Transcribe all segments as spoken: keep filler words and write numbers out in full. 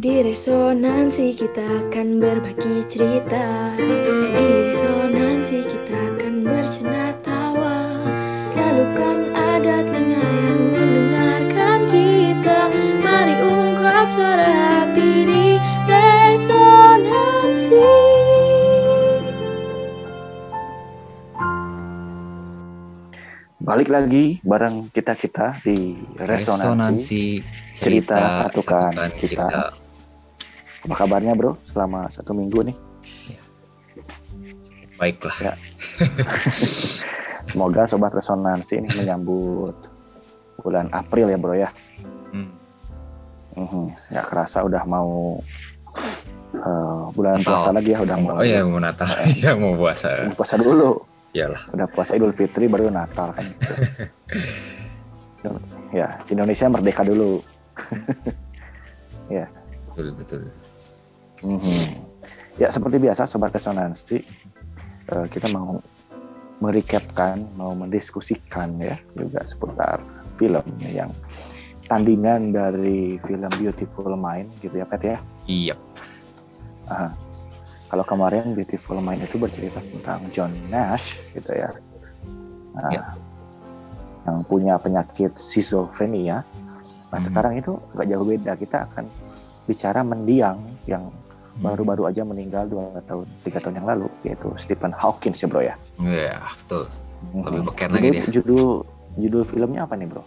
Di resonansi kita akan berbagi cerita, di resonansi kita akan bercanda tawa. Selalu kan ada telinga yang mendengarkan kita. Mari ungkap suara hati di resonansi. Balik lagi bareng kita-kita di Resonansi, Resonansi Cerita Satukan kita. kita. Apa kabarnya bro selama satu minggu nih? Baiklah ya. Semoga Sobat Resonansi ini menyambut bulan April ya bro ya. Hmm. Uhum, ya kerasa udah mau uh, bulan puasa oh. lagi ya. Udah mau oh iya mau Natal ya, mau puasa. Mau puasa dulu. Iyalah. Udah puasa Idul Fitri baru Natal kan. Ya, Indonesia merdeka dulu. Ya. Betul betul. Mm-hmm. Ya seperti biasa Sobat Resonansi, uh, kita mau merecapkan, mau mendiskusikan ya juga seputar film yang tandingan dari film Beautiful Mind gitu ya Pat ya. Iya. Yep. Uh-huh. Kalau kemarin Beautiful Mind itu bercerita tentang John Nash gitu ya, nah, yeah. yang punya penyakit schizophrenia. Nah mm-hmm. sekarang itu nggak jauh beda, kita akan bicara mendiang yang mm-hmm. baru-baru aja meninggal dua tahun, tiga tahun yang lalu, yaitu Stephen Hawking ya bro ya. Iya yeah, betul, lebih beken lagi dia. Judul judul filmnya apa nih bro?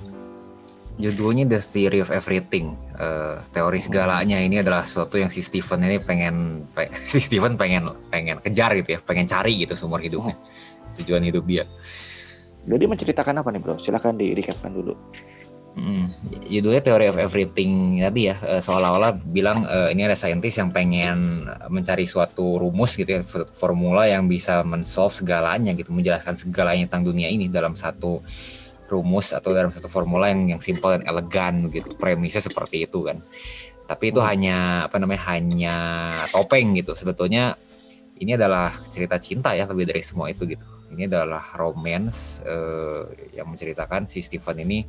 Judulnya The Theory of Everything, uh, teori segalanya. Ini adalah sesuatu yang si Stephen ini pengen, pe- si Stephen pengen pengen kejar gitu ya, pengen cari gitu seumur hidupnya, tujuan hidup dia. Jadi menceritakan apa nih bro? Silakan di recapkan dulu. Hmm, judulnya Theory of Everything tadi ya, uh, seolah-olah bilang uh, ini ada saintis yang pengen mencari suatu rumus gitu ya, formula yang bisa men-solve segalanya gitu, menjelaskan segalanya tentang dunia ini dalam satu rumus atau dalam satu formula yang yang simpel dan elegan gitu. Premisnya seperti itu kan. Tapi itu hmm. hanya apa namanya? hanya topeng gitu. Sebetulnya ini adalah cerita cinta ya, lebih dari semua itu gitu. Ini adalah romance eh, yang menceritakan si Stephen ini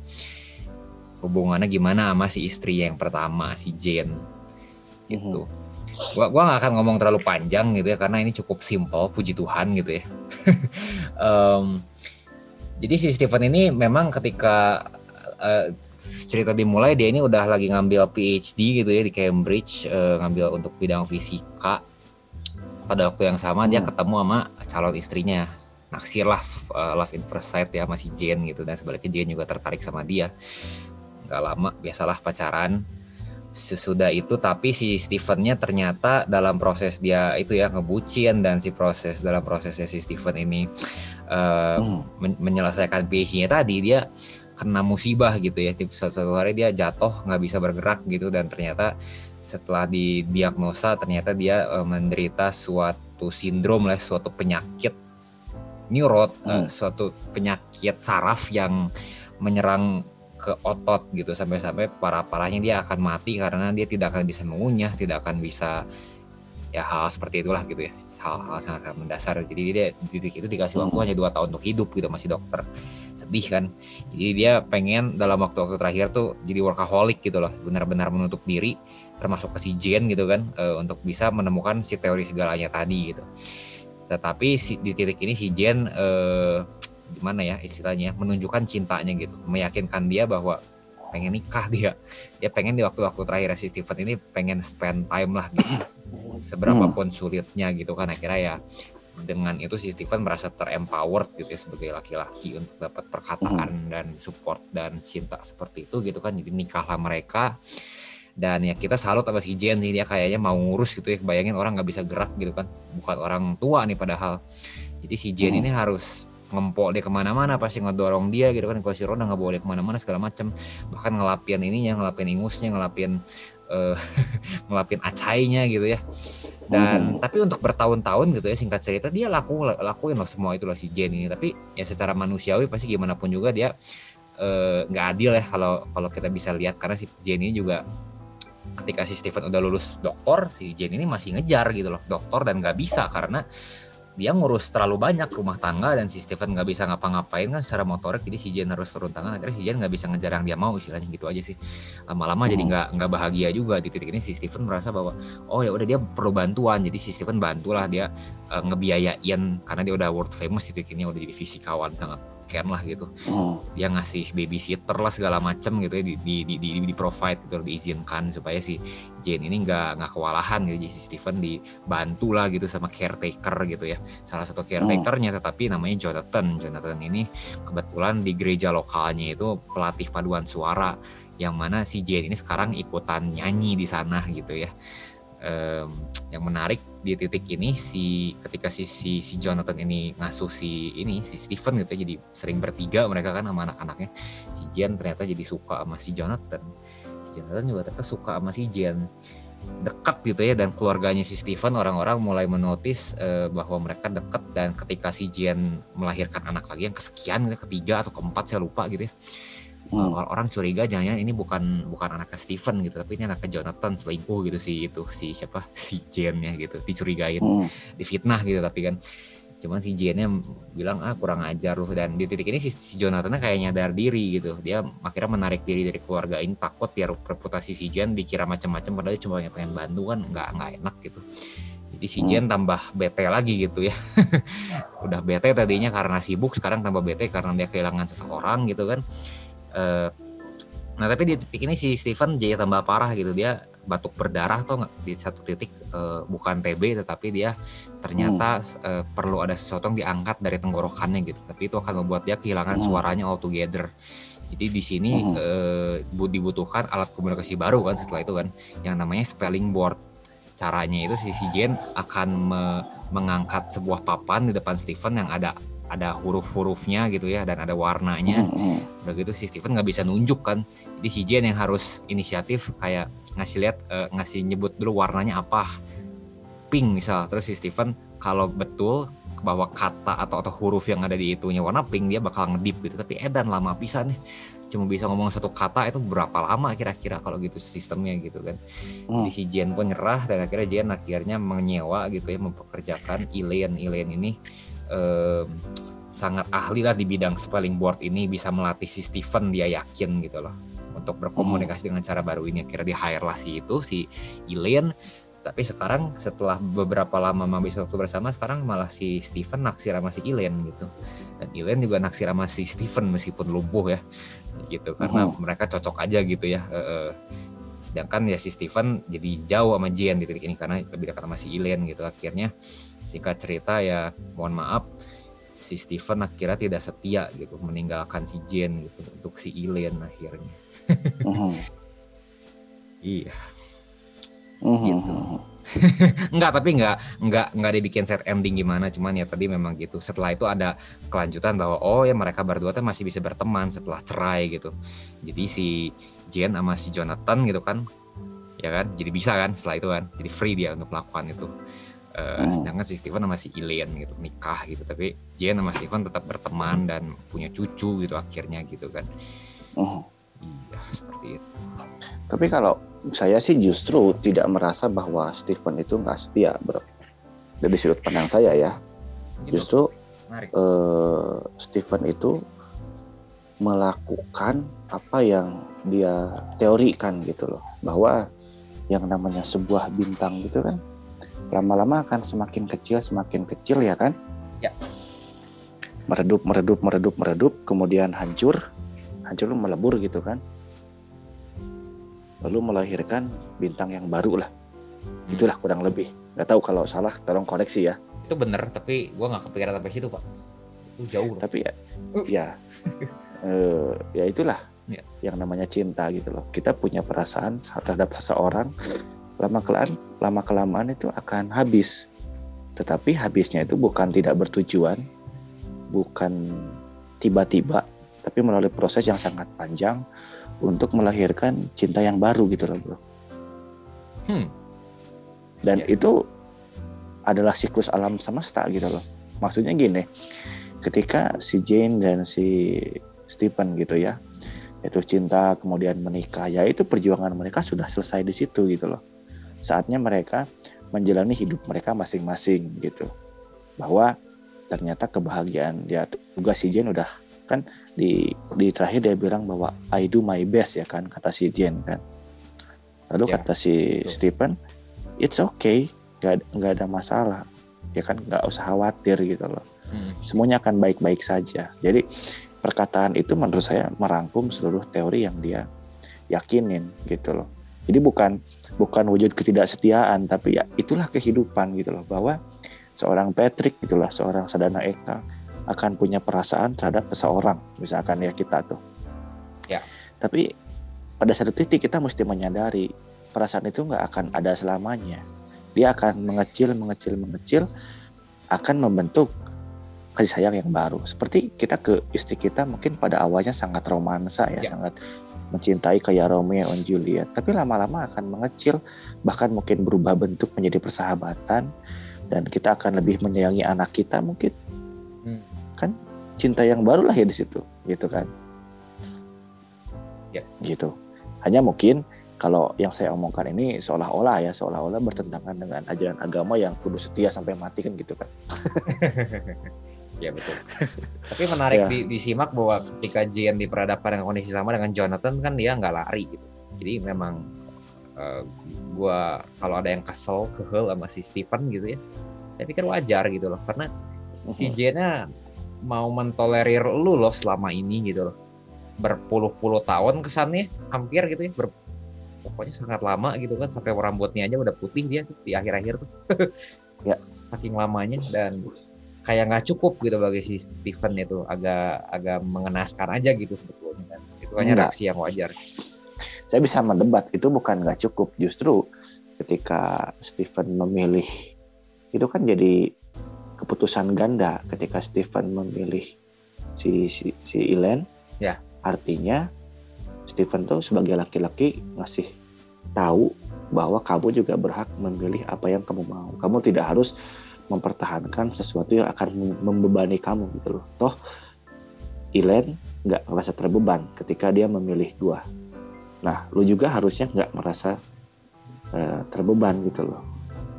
hubungannya gimana sama si istri yang pertama, si Jane gitu. Hmm. Gua gua nggak akan ngomong terlalu panjang gitu ya karena ini cukup simpel, puji Tuhan gitu ya. um, Jadi si Stephen ini memang ketika uh, cerita dimulai dia ini udah lagi ngambil P H D gitu ya di Cambridge, uh, ngambil untuk bidang fisika. Pada waktu yang sama hmm. dia ketemu sama calon istrinya, naksir lah, uh, love in first sight ya sama si Jane gitu, dan sebaliknya Jane juga tertarik sama dia. Gak lama, biasalah pacaran. Sesudah itu tapi si Stephen-nya ternyata dalam proses dia itu ya ngebucin, dan si proses dalam prosesnya si Stephen ini uh, hmm. men- menyelesaikan P H D-nya tadi, dia kena musibah gitu ya. Suatu hari dia jatuh, nggak bisa bergerak gitu, dan ternyata setelah didiagnosa ternyata dia uh, menderita suatu sindrom lah, suatu penyakit neurot, hmm. uh, suatu penyakit saraf yang menyerang ke otot gitu, sampai-sampai parah-parahnya dia akan mati karena dia tidak akan bisa mengunyah, tidak akan bisa ya hal seperti itulah gitu ya, hal-hal sangat mendasar. Jadi dia titik itu dikasih waktu hanya dua tahun untuk hidup gitu, masih dokter, sedih kan. Jadi dia pengen dalam waktu-waktu terakhir tuh jadi workaholic gitu loh, benar-benar menutup diri termasuk ke si Jane gitu kan, e, untuk bisa menemukan si teori segalanya tadi gitu. Tetapi si, di titik ini si Jane e, gimana ya istilahnya, menunjukkan cintanya gitu, meyakinkan dia bahwa pengen nikah dia. Dia pengen di waktu-waktu terakhir si Stephen ini pengen spend time lah gitu, seberapapun sulitnya gitu kan. Akhirnya ya dengan itu si Stephen merasa terempowered gitu ya sebagai laki-laki untuk dapat perkataan dan support dan cinta seperti itu gitu kan. Jadi nikahlah mereka. Dan ya kita salut sama si Jen sih, dia kayaknya mau ngurus gitu ya, bayangin orang gak bisa gerak gitu kan, bukan orang tua nih padahal. Jadi si Jen ini harus ngempok dia kemana-mana, pasti ngedorong dia gitu kan, kursi roda nggak boleh kemana-mana segala macam, bahkan ngelapin ininya, ngelapin ingusnya, ngelapin uh, ngelapin acainya gitu ya. Dan mm-hmm. tapi untuk bertahun-tahun gitu ya, singkat cerita dia laku lakuin loh semua itu loh si Jane ini. Tapi ya secara manusiawi pasti gimana pun juga dia nggak uh, adil ya kalau kalau kita bisa lihat, karena si Jane ini juga ketika si Stephen udah lulus doktor, si Jane ini masih ngejar gitu loh doktor dan nggak bisa karena dia ngurus terlalu banyak rumah tangga dan si Stephen nggak bisa ngapa-ngapain kan secara motorik, jadi si Jane harus turun tangan, akhirnya si Jane nggak bisa ngejar yang dia mau, istilahnya gitu aja sih. Lama-lama hmm. jadi nggak nggak bahagia juga. Di titik ini si Stephen merasa bahwa oh ya udah dia perlu bantuan, jadi si Stephen bantulah dia uh, ngebiayain karena dia udah world famous, di titik ini udah jadi fisikawan sangat keren lah gitu. Hmm. Dia ngasih babysitter lah segala macam gitu ya, di di di di, di provide gitu, diizinkan supaya si Jane ini nggak nggak kewalahan gitu. Jadi si Stephen dibantu lah gitu sama caretaker gitu ya. Salah satu caretakernya hmm. tetapi namanya Jonathan. Jonathan ini kebetulan di gereja lokalnya itu pelatih paduan suara, yang mana si Jane ini sekarang ikutan nyanyi di sana gitu ya. Um, yang menarik di titik ini si ketika si si, si Jonathan ini ngasuh si ini si Stephen gitu ya, jadi sering bertiga mereka kan sama anak-anaknya. Si Jane ternyata jadi suka sama si Jonathan. Si Jonathan juga ternyata suka sama si Jane. Dekat gitu ya, dan keluarganya si Stephen, orang-orang mulai menotis uh, bahwa mereka dekat. Dan ketika si Jane melahirkan anak lagi yang kesekian, ketiga atau keempat saya lupa gitu ya. Hmm. Orang curiga jangan-jangan ini bukan bukan anaknya Stephen gitu, tapi ini anaknya Jonathan selingkuh gitu si itu si siapa si Jane-nya gitu, dicurigain, hmm. difitnah gitu. Tapi kan cuman si Jane-nya bilang ah kurang ajar loh. Dan di titik ini si, si Jonathan-nya kayak nyadar diri gitu, dia akhirnya menarik diri dari keluarga ini, takut biar reputasi si Jane dikira macam-macam, padahal cuma pengen bantu kan, nggak nggak enak gitu. Jadi si Jane tambah bete lagi gitu ya. Udah bete tadinya karena sibuk, sekarang tambah bete karena dia kehilangan seseorang gitu kan. Nah tapi di titik ini si Stephen jadi tambah parah gitu, dia batuk berdarah tuh di satu titik, uh, bukan T B tetapi dia ternyata hmm. uh, perlu ada sesuatu yang diangkat dari tenggorokannya gitu, tapi itu akan membuat dia kehilangan hmm. suaranya altogether. Jadi di sini hmm. uh, dibutuhkan alat komunikasi baru kan setelah itu kan, yang namanya spelling board. Caranya itu si Jane akan me- mengangkat sebuah papan di depan Stephen yang ada ada huruf-hurufnya gitu ya, dan ada warnanya. Udah gitu si Stephen nggak bisa nunjuk kan, jadi si Jane yang harus inisiatif kayak ngasih lihat, uh, ngasih nyebut dulu warnanya apa, pink misal. Terus si Stephen kalau betul bahwa kata atau atau huruf yang ada di itunya warna pink, dia bakal ngedip gitu. Tapi edan lama pisan nih, cuma bisa ngomong satu kata itu berapa lama kira-kira kalau gitu sistemnya gitu kan. Jadi si Jane pun nyerah, dan akhirnya Jane akhirnya menyewa gitu ya, mempekerjakan Elaine. Elaine ini Eh, sangat ahli lah di bidang spelling board ini, bisa melatih si Stephen, dia yakin gitu loh, untuk berkomunikasi dengan cara baru ini. Akhirnya di hire lah si itu, si Elaine. Tapi sekarang setelah beberapa lama menghabiskan waktu bersama, sekarang malah si Stephen naksir sama si Elaine gitu, dan Elaine juga naksir sama si Stephen meskipun lumpuh ya gitu, karena mm-hmm. mereka cocok aja gitu ya. eh, eh. Sedangkan ya si Stephen jadi jauh sama Jane di titik ini karena lebih dekat sama si Elaine gitu. Akhirnya singkat cerita ya, mohon maaf, si Stephen akhirnya tidak setia gitu, meninggalkan si Jane gitu untuk si Elaine akhirnya. Mm-hmm. Iya. Mm-hmm. Gitu. Enggak, tapi enggak enggak enggak dibikin set ending gimana, cuman ya tadi memang gitu. Setelah itu ada kelanjutan bahwa oh ya mereka berdua tuh masih bisa berteman setelah cerai gitu. Jadi si Jane sama si Jonathan gitu kan, ya kan, jadi bisa kan setelah itu kan, jadi free dia untuk melakukan itu. Uh, hmm. Sedangkan si Stephen sama si Elaine gitu nikah gitu, tapi Jane sama Stephen tetap berteman dan punya cucu gitu akhirnya gitu kan. Hmm. Iya seperti itu. Tapi kalau saya sih justru tidak merasa bahwa Stephen itu nggak setia, bro. Dari sudut pandang saya ya, gitu. Justru uh, Stephen itu melakukan apa yang dia teorikan gitu loh, bahwa yang namanya sebuah bintang gitu kan lama-lama akan semakin kecil semakin kecil ya kan, ya. meredup meredup meredup meredup kemudian hancur hancur melebur gitu kan, lalu melahirkan bintang yang baru lah. hmm. Itulah kurang lebih, nggak tahu kalau salah tolong koreksi ya. Itu benar, tapi gue nggak kepikiran sampai situ pak, itu jauh tapi ya uh. ya Uh, ya itulah yeah. yang namanya cinta gitu loh. Kita punya perasaan terhadap seseorang, lama kelamaan lama kelamaan itu akan habis. Tetapi habisnya itu bukan tidak bertujuan, bukan tiba-tiba, tapi melalui proses yang sangat panjang untuk melahirkan cinta yang baru gitu loh, bro. Hmm. Dan yeah. itu adalah siklus alam semesta gitu loh. Maksudnya gini, ketika si Jane dan si Stephen gitu ya, itu cinta kemudian menikah, ya itu perjuangan mereka sudah selesai di situ gitu loh. Saatnya mereka menjalani hidup mereka masing-masing gitu. bahwa ternyata kebahagiaan dia juga si Jane udah kan di di terakhir dia bilang bahwa I do my best ya kan, kata si Jane kan. Lalu ya, kata si betul. Stephen, it's okay, nggak nggak ada masalah ya kan, nggak usah khawatir gitu loh, hmm. semuanya akan baik-baik saja. Jadi perkataan itu menurut saya merangkum seluruh teori yang dia yakinin gitu loh. Jadi bukan bukan wujud ketidaksetiaan, tapi ya itulah kehidupan gitu loh, bahwa seorang Patrick gitulah, seorang Sadana Eka akan punya perasaan terhadap seseorang, misalkan ya kita tuh. Ya. Tapi pada satu titik kita mesti menyadari perasaan itu nggak akan ada selamanya. Dia akan mengecil, mengecil, mengecil, akan membentuk kasih sayang yang baru. Seperti kita ke istri kita mungkin pada awalnya sangat romansa ya, ya. sangat mencintai kayak Romeo dan Juliet. Tapi lama-lama akan mengecil, bahkan mungkin berubah bentuk menjadi persahabatan. Dan kita akan lebih menyayangi anak kita mungkin, hmm. kan cinta yang baru lah ya di situ, gitu kan? Ya, gitu. Hanya mungkin kalau yang saya omongkan ini seolah-olah ya, seolah-olah bertentangan dengan ajaran agama yang kudu setia sampai mati kan, gitu kan? Ya betul. Tapi menarik ya. di, disimak bahwa ketika Jane diperhadapkan dengan kondisi sama dengan Jonathan kan dia nggak lari gitu. Jadi memang. Uh, gue kalau ada yang kesel kehel sama si Stephen gitu ya, tapi kan wajar gitu loh, karena si Jane-nya mau mentolerir lu loh selama ini gitu loh, berpuluh-puluh tahun kesannya hampir gitu ya, ber- pokoknya sangat lama gitu kan, sampai rambutnya aja udah putih dia di akhir-akhir tuh ya, saking lamanya. Dan kayak nggak cukup gitu bagi si Stephen itu, agak agak mengenaskan aja gitu sebetulnya kan. Itu hanya reaksi yang wajar. Saya bisa mendebat, itu bukan nggak cukup, justru ketika Stephen memilih itu kan jadi keputusan ganda. Ketika Stephen memilih si si, si Elaine, ya. Artinya Stephen tuh sebagai laki-laki ngasih tahu bahwa kamu juga berhak memilih apa yang kamu mau. Kamu tidak harus mempertahankan sesuatu yang akan membebani kamu gitu loh. Toh Elaine nggak merasa terbeban ketika dia memilih gua. Nah, lu juga harusnya nggak merasa uh, terbeban gitu loh,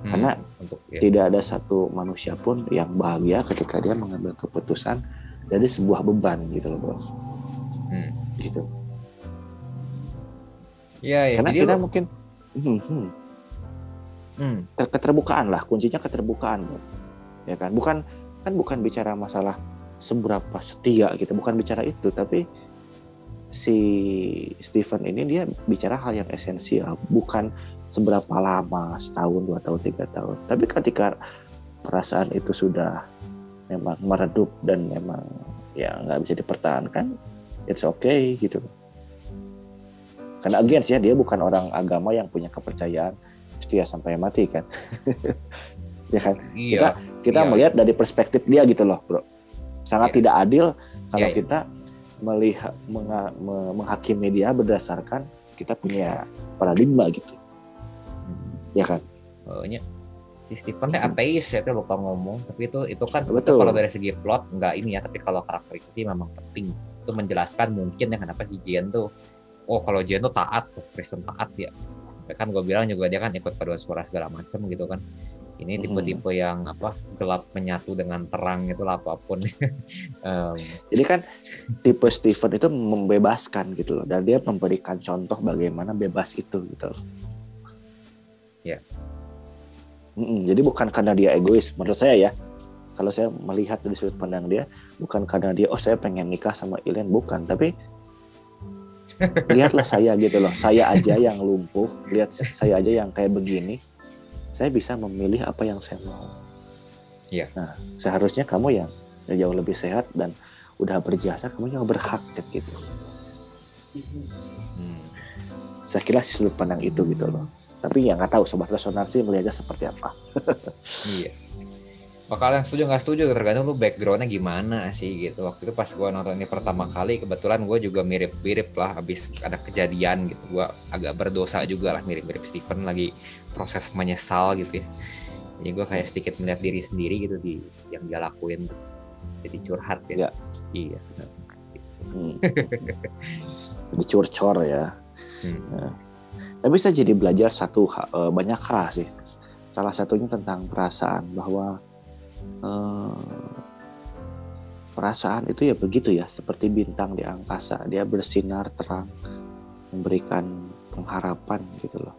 hmm, karena untuk, ya. tidak ada satu manusia pun yang bahagia ketika dia mengambil keputusan dari sebuah beban gitu loh, bro. Hmm. Gitu. Ya, ya. Karena kita lo... mungkin hmm, hmm. Hmm. keterbukaan lah, kuncinya keterbukaan, bro. Ya kan, bukan kan bukan bicara masalah seberapa setia gitu, bukan bicara itu, tapi si Stephen ini dia bicara hal yang esensial, bukan seberapa lama, setahun, dua tahun, tiga tahun. Tapi ketika perasaan itu sudah memang meredup dan memang ya nggak bisa dipertahankan, it's okay gitu. Karena again ya, dia bukan orang agama yang punya kepercayaan setia sampai mati kan. Ya kan? Iya, kita kita iya, melihat iya. dari perspektif dia gitu loh, bro. Sangat iya. tidak adil kalau iya, iya. kita melihat mengha, menghakimi dia berdasarkan kita punya paradigma gitu, hmm. ya kan? Ohnya si Stephen hmm. ateis ya, tuh lupa ngomong. Tapi itu itu kan sebetulnya kalau dari segi plot nggak ini ya, tapi kalau karakteristik memang penting. Itu menjelaskan mungkin ya kenapa si Jane tuh, oh kalau Jane tuh taat, Kristen taat ya. Kan gue bilang juga dia kan ikut paduan suara segala macam gitu kan. Ini tipe-tipe hmm. yang apa, gelap menyatu dengan terang itulah apapun. um. Jadi kan tipe Stephen itu membebaskan gitu loh, dan dia memberikan contoh bagaimana bebas itu gitu loh. Ya. Mm-mm, jadi bukan karena dia egois, menurut saya ya. Kalau saya melihat dari sudut pandang dia, bukan karena dia oh saya pengen nikah sama Elaine, bukan, tapi lihatlah saya gitu loh, saya aja yang lumpuh, lihat saya aja yang kayak begini. Saya bisa memilih apa yang saya mau. Iya. Nah, seharusnya kamu yang jauh lebih sehat dan udah berjasa, kamu yang berhak gitu. Hmm. Saya kira sudut pandang itu gitu loh. Tapi ya nggak tahu sobat resonansi melihatnya seperti apa. Iya. Bakal yang setuju nggak setuju tergantung lu backgroundnya gimana sih gitu. Waktu itu pas gue nonton ini pertama kali, kebetulan gue juga mirip-mirip lah abis ada kejadian gitu. Gue agak berdosa juga lah, mirip-mirip Stephen lagi proses menyesal gitu ya. Jadi gue kayak sedikit melihat diri sendiri gitu di yang dia lakuin, jadi curhat ya. Iya. Hmm. Jadi curcor ya. Hmm. Nah. Tapi saya jadi belajar satu banyak hal sih. Salah satunya tentang perasaan, bahwa eh, perasaan itu ya begitu ya, seperti bintang di angkasa, dia bersinar terang, memberikan pengharapan gitu loh.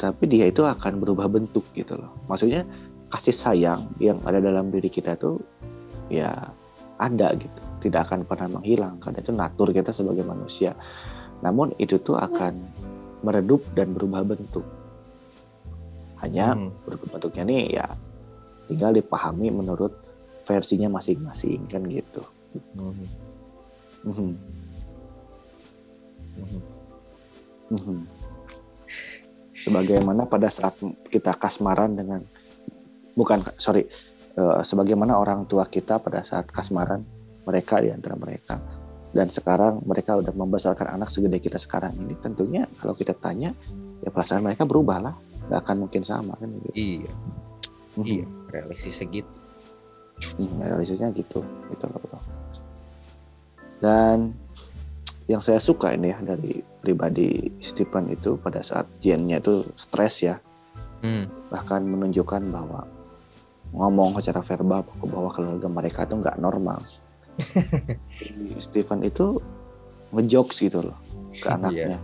Tapi dia itu akan berubah bentuk gitu loh. Maksudnya kasih sayang yang ada dalam diri kita tuh ya ada gitu, tidak akan pernah menghilang karena itu natur kita sebagai manusia. Namun itu tuh akan meredup dan berubah bentuk. Hanya hmm. berubah bentuknya nih ya tinggal dipahami menurut versinya masing-masing kan gitu. Hmm. Hmm. Hmm. Hmm. Sebagaimana pada saat kita kasmaran dengan bukan sorry uh, sebagaimana orang tua kita pada saat kasmaran mereka di antara mereka, dan sekarang mereka udah membesarkan anak segede kita sekarang ini, tentunya kalau kita tanya ya perasaan mereka berubah lah, nggak akan mungkin sama kan gitu. Iya mm-hmm. iya realistisnya gitu mm, realistisnya gitu gitu loh. Dan yang saya suka ini ya dari pribadi Stephen itu pada saat Jane-nya itu stres ya mm. bahkan menunjukkan bahwa ngomong secara verbal bahwa keluarga mereka itu nggak normal. Stephen itu ngejokes gitu loh ke anaknya,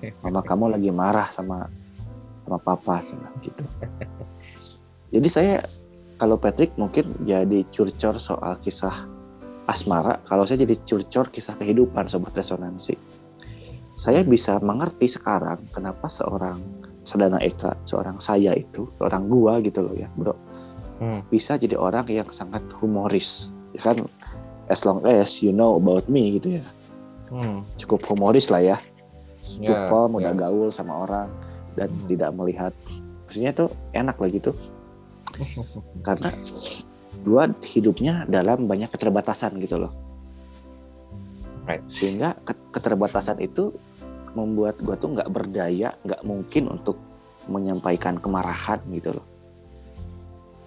yeah. mama kamu lagi marah sama sama papa gitu. Jadi saya kalau Patrick mungkin jadi curcor soal kisah asmara, kalau saya jadi curcor kisah kehidupan sobat resonansi. Saya bisa mengerti sekarang kenapa seorang Sadana Eka, seorang saya itu, seorang gua gitu loh ya bro, hmm. bisa jadi orang yang sangat humoris ya kan. As long as you know about me gitu ya, hmm. cukup humoris lah ya, cupol, yeah, mudah yeah. gaul sama orang dan hmm. tidak melihat, maksudnya tuh enak lah gitu, karena dua hidupnya dalam banyak keterbatasan gitu loh, right. Sehingga keterbatasan itu membuat gua tuh nggak berdaya, nggak mungkin untuk menyampaikan kemarahan gitu loh,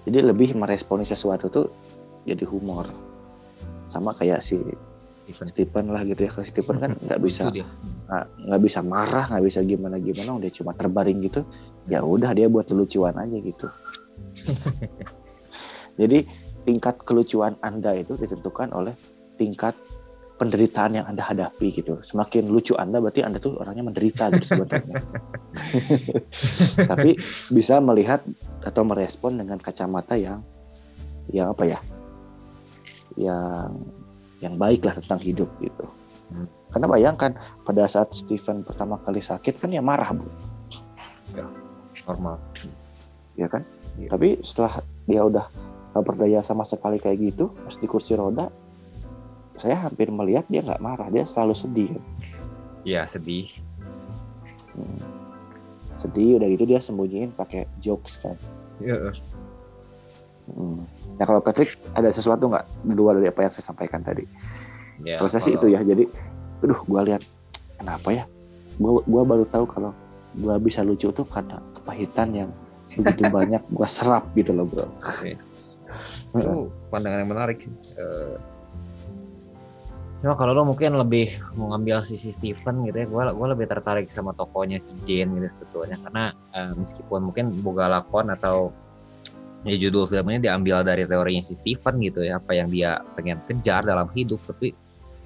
jadi lebih meresponi sesuatu tuh jadi humor. Sama kayak si Stephen lah gitu ya, kalau Stephen kan nggak bisa nggak bisa marah, nggak bisa gimana gimana, udah cuma terbaring gitu, ya udah dia buat kelucuan aja gitu. Jadi tingkat kelucuan Anda itu ditentukan oleh tingkat penderitaan yang Anda hadapi gitu. Semakin lucu Anda berarti Anda tuh orangnya menderita gitu sebetulnya. Tapi bisa melihat atau merespon dengan kacamata yang yang apa ya? yang yang baiklah tentang hidup gitu. Hmm. Karena bayangkan pada saat Stephen pertama kali sakit kan ya marah bu, ya normal, ya kan. Ya. Tapi setelah dia udah nggak berdaya sama sekali kayak gitu, pas di kursi roda, saya hampir melihat dia nggak marah, dia selalu sedih. Ya sedih. Hmm. Sedih udah gitu dia sembunyiin pakai jokes kan. Iya. Hmm. Nah kalau Patrick ada sesuatu nggak di luar dari apa yang saya sampaikan tadi? Ya, proses kalau... itu ya. Jadi, aduh, gue lihat kenapa ya? Gue gue baru tahu kalau gue bisa lucu tuh karena kepahitan yang begitu banyak gue serap gitu loh bro. Okay. Itu pandangan yang menarik sih. Uh... Cuma kalau lo mungkin lebih mengambil sisi Stephen gitu ya, gue gue lebih tertarik sama tokonya si Jane gitu sebetulnya, karena uh, meskipun mungkin boga lakon atau ya judul filmnya diambil dari teorinya si Stephen gitu ya, apa yang dia pengen kejar dalam hidup, tapi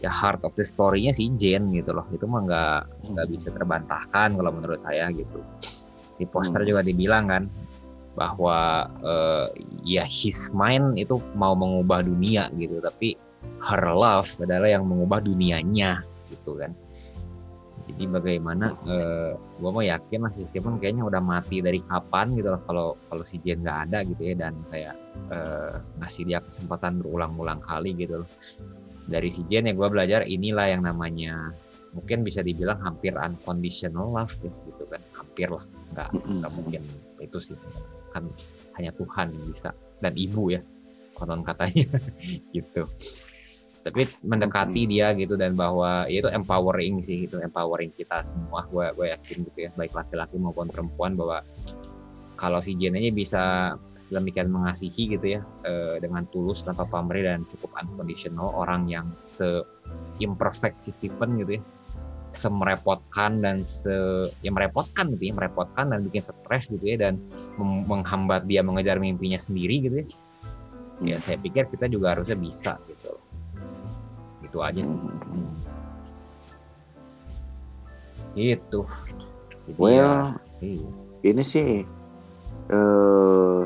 ya heart of the story-nya si Jane gitu loh, itu mah nggak nggak bisa terbantahkan kalau menurut saya gitu. Di poster hmm. juga dibilang kan bahwa uh, ya his mind itu mau mengubah dunia gitu, tapi her love adalah yang mengubah dunianya gitu kan. Jadi bagaimana, eh, gue mau yakin lah si Stephen kayaknya udah mati dari kapan gitu loh, kalau kalau si Jane nggak ada gitu ya, dan kayak eh, ngasih dia kesempatan berulang-ulang kali gitu loh. Dari si Jane ya gue belajar inilah yang namanya mungkin bisa dibilang hampir unconditional love ya, gitu kan, hampir lah, nggak nggak mungkin itu sih, kan hanya Tuhan yang bisa dan ibu ya konon katanya gitu. Tapi mendekati dia gitu, dan bahwa ya itu empowering sih, itu empowering kita semua, gue gue yakin gitu ya, baik laki-laki maupun perempuan, bahwa kalau si Jane-nya bisa sedemikian mengasihi gitu ya, eh, dengan tulus tanpa pamrih dan cukup unconditional, orang yang se-imperfect si Stephen gitu ya, semerepotkan dan se ya merepotkan gitu ya, merepotkan dan bikin stres gitu ya, dan mem- menghambat dia mengejar mimpinya sendiri gitu ya, ya saya pikir kita juga harusnya bisa gitu. Itu aja sih. Itu. Well, ya, ini sih eh,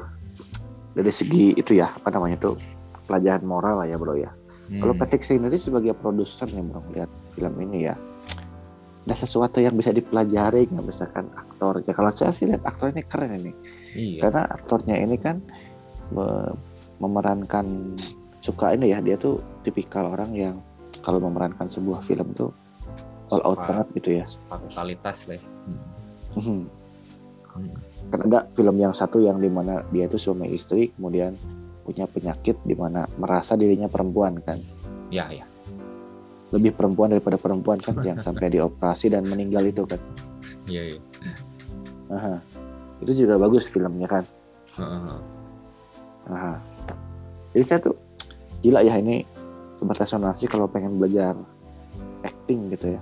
dari segi itu ya apa namanya tuh pelajaran moral lah ya bro ya. Hmm. Kalau Patrick sendiri sebagai produser nih bro lihat film ini ya, ada sesuatu yang bisa dipelajari nggak misalkan aktor. Ya kalau saya sih lihat aktor ini keren ini, iya. Karena aktornya ini kan me- memerankan suka ini ya, dia tuh tipikal orang yang kalau memerankan sebuah film tuh all out banget gitu ya. Totalitas lah. Hmm. Hmm. Karena ada film yang satu yang dimana dia itu suami istri kemudian punya penyakit di mana merasa dirinya perempuan kan? Ya ya. Lebih perempuan daripada perempuan kan yang sampai dioperasi dan meninggal itu kan? Iya iya. Aha, itu juga bagus filmnya kan? Uh-huh. Aha. Jadi saya tuh gila ya ini berresonansi kalau pengen belajar acting gitu ya,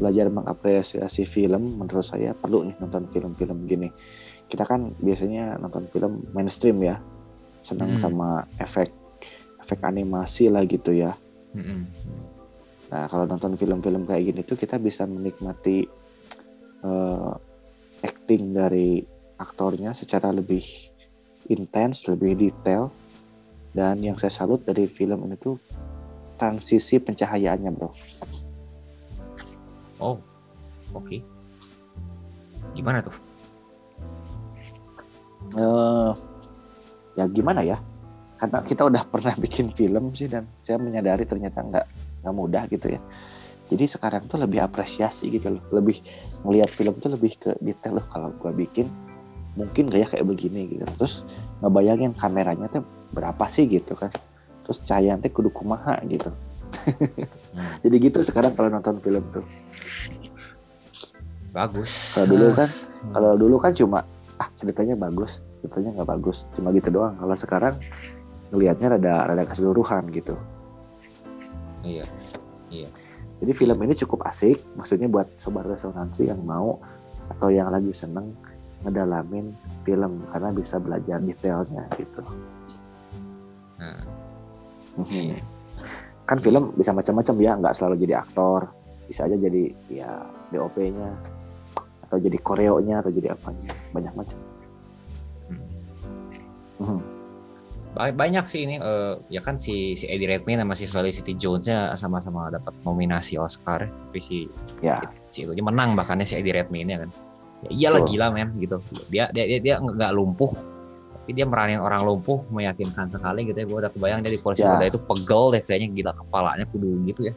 belajar mengapresiasi film menurut saya perlu nih nonton film-film gini. Kita kan biasanya nonton film mainstream ya. Senang hmm. sama efek efek animasi lah gitu ya. Hmm. Nah kalau nonton film-film kayak gini tuh kita bisa menikmati uh, acting dari aktornya secara lebih intens, lebih detail. Dan yang saya salut dari film ini tuh transisi pencahayaannya bro. Oh, oke. Okay. Gimana tuh? Uh, ya gimana ya, karena kita udah pernah bikin film sih dan saya menyadari ternyata nggak nggak mudah gitu ya. Jadi sekarang tuh lebih apresiasi gitu loh, lebih melihat film tuh lebih ke detail loh, kalau gua bikin mungkin gaya kayak begini gitu, terus ngebayangin kameranya tuh berapa sih gitu kan, terus cahaya nanti kudu kumaha gitu. Jadi gitu sekarang kalau nonton film tuh bagus. Kalau dulu kan kalau dulu kan cuma ah ceritanya bagus, ceritanya nggak bagus, cuma gitu doang. Kalau sekarang ngelihatnya rada rada keseluruhan gitu. Iya, iya. Jadi film ini cukup asik, maksudnya buat sobat resonansi yang mau atau yang lagi seneng ngedalamin film karena bisa belajar detailnya gitu. Nah, hmm. Kan film bisa macam-macam ya, nggak selalu jadi aktor, bisa aja jadi ya D O P-nya atau jadi koreonya atau jadi apanya, banyak macam. Hmm. Banyak sih ini uh, ya kan si si Eddie Redmayne sama si Felicity Jones-nya sama-sama dapat nominasi Oscar, tapi si ya. si, si itu menang bahkan si Eddie Redmayne-nya kan. Ya iyalah oh. Gila men gitu. Dia dia dia, dia enggak lumpuh. Tapi dia meranin orang lumpuh meyakinkan sekali gitu ya. Gua udah kebayang dia di kursi roda ya. Itu pegel deh kayaknya, gila kepalanya kudu gitu ya.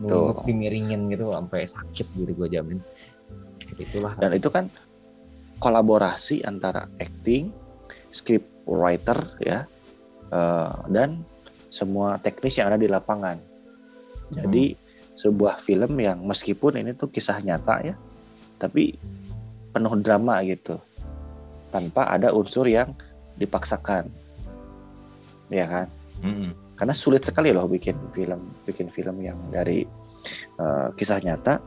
Mulut dimiringin gitu sampai sakit gitu gua jamin. Itulah. Dan itu kan kolaborasi antara acting, script writer ya uh, dan semua teknis yang ada di lapangan. Jadi hmm. sebuah film yang meskipun ini tuh kisah nyata ya, tapi penuh drama gitu, tanpa ada unsur yang dipaksakan, ya kan? Hmm. Karena sulit sekali loh bikin film, bikin film yang dari uh, kisah nyata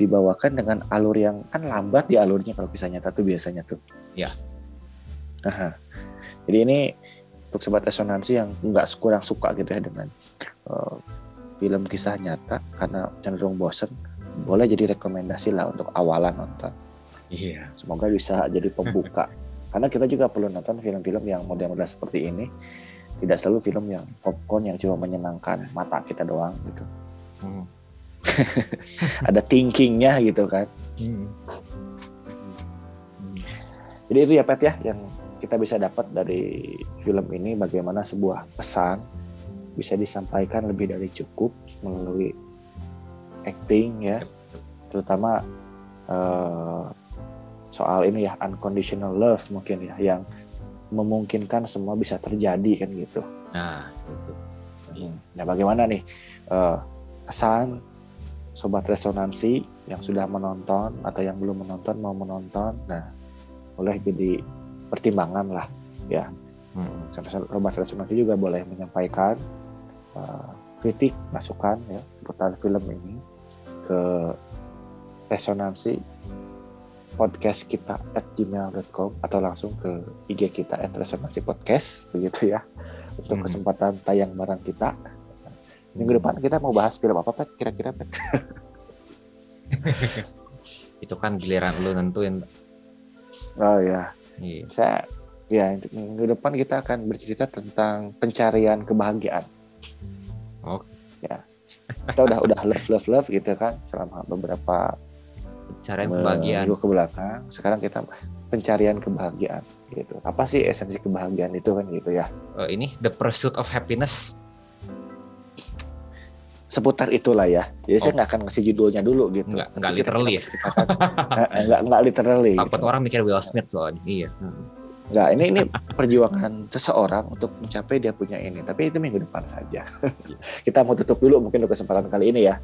dibawakan dengan alur yang kan lambat di alurnya kalau kisah nyata tuh biasanya tuh. Ya. Aha. Jadi ini untuk sobat resonansi yang nggak kurang suka gitu ya dengan uh, film kisah nyata karena cenderung bosen, boleh jadi rekomendasi lah untuk awalan nonton. Iya. Semoga bisa jadi pembuka. Karena kita juga perlu nonton film-film yang model-model seperti ini. Tidak selalu film yang popcorn yang cuma menyenangkan mata kita doang gitu. Hmm. Ada thinkingnya gitu kan. Hmm. Hmm. Jadi itu ya Pat ya yang kita bisa dapat dari film ini, bagaimana sebuah pesan bisa disampaikan lebih dari cukup melalui acting ya, terutama uh, soal ini ya unconditional love mungkin ya, yang memungkinkan semua bisa terjadi kan gitu. Nah itu. Hmm. Nah bagaimana nih uh, pesan sobat resonansi yang sudah menonton atau yang belum menonton mau menonton, nah boleh jadi pertimbangan lah ya. hmm. Sobat resonansi juga boleh menyampaikan uh, kritik, masukan ya seputar film ini ke resonansi podcast kita at gmail dot com atau langsung ke I G kita at resonansi podcast begitu ya. untuk hmm. kesempatan tayang barang kita. Minggu depan kita mau bahas film apa, Pet? Kira-kira, Pet? Itu kan giliran lu nentuin. Oh ya. Yeah. Saya ya minggu depan kita akan bercerita tentang pencarian kebahagiaan. Oh. Ya. Kita udah udah love love love gitu kan selama beberapa pencarian kebahagiaan ke belakang. Sekarang kita pencarian kebahagiaan gitu. Apa sih esensi kebahagiaan itu kan gitu ya. Oh, ini The Pursuit of Happiness. Seputar itulah ya. Jadi oh. saya nggak akan ngasih judulnya dulu gitu. Nggak, nggak literally. Akan, nggak, nggak literally. Takut gitu. Orang mikir Will Smith soalnya. Iya. Nggak, ini ini perjuangan seseorang untuk mencapai dia punya ini. Tapi itu minggu depan saja. Kita mau tutup dulu mungkin untuk kesempatan kali ini ya.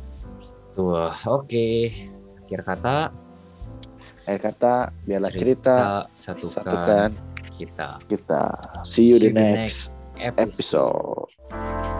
Tuh, oke. Okay. Akhir kata. Akhir kata, biarlah cerita, cerita satukan, satukan kita. Kita. See you, See you the next, next episode. episode.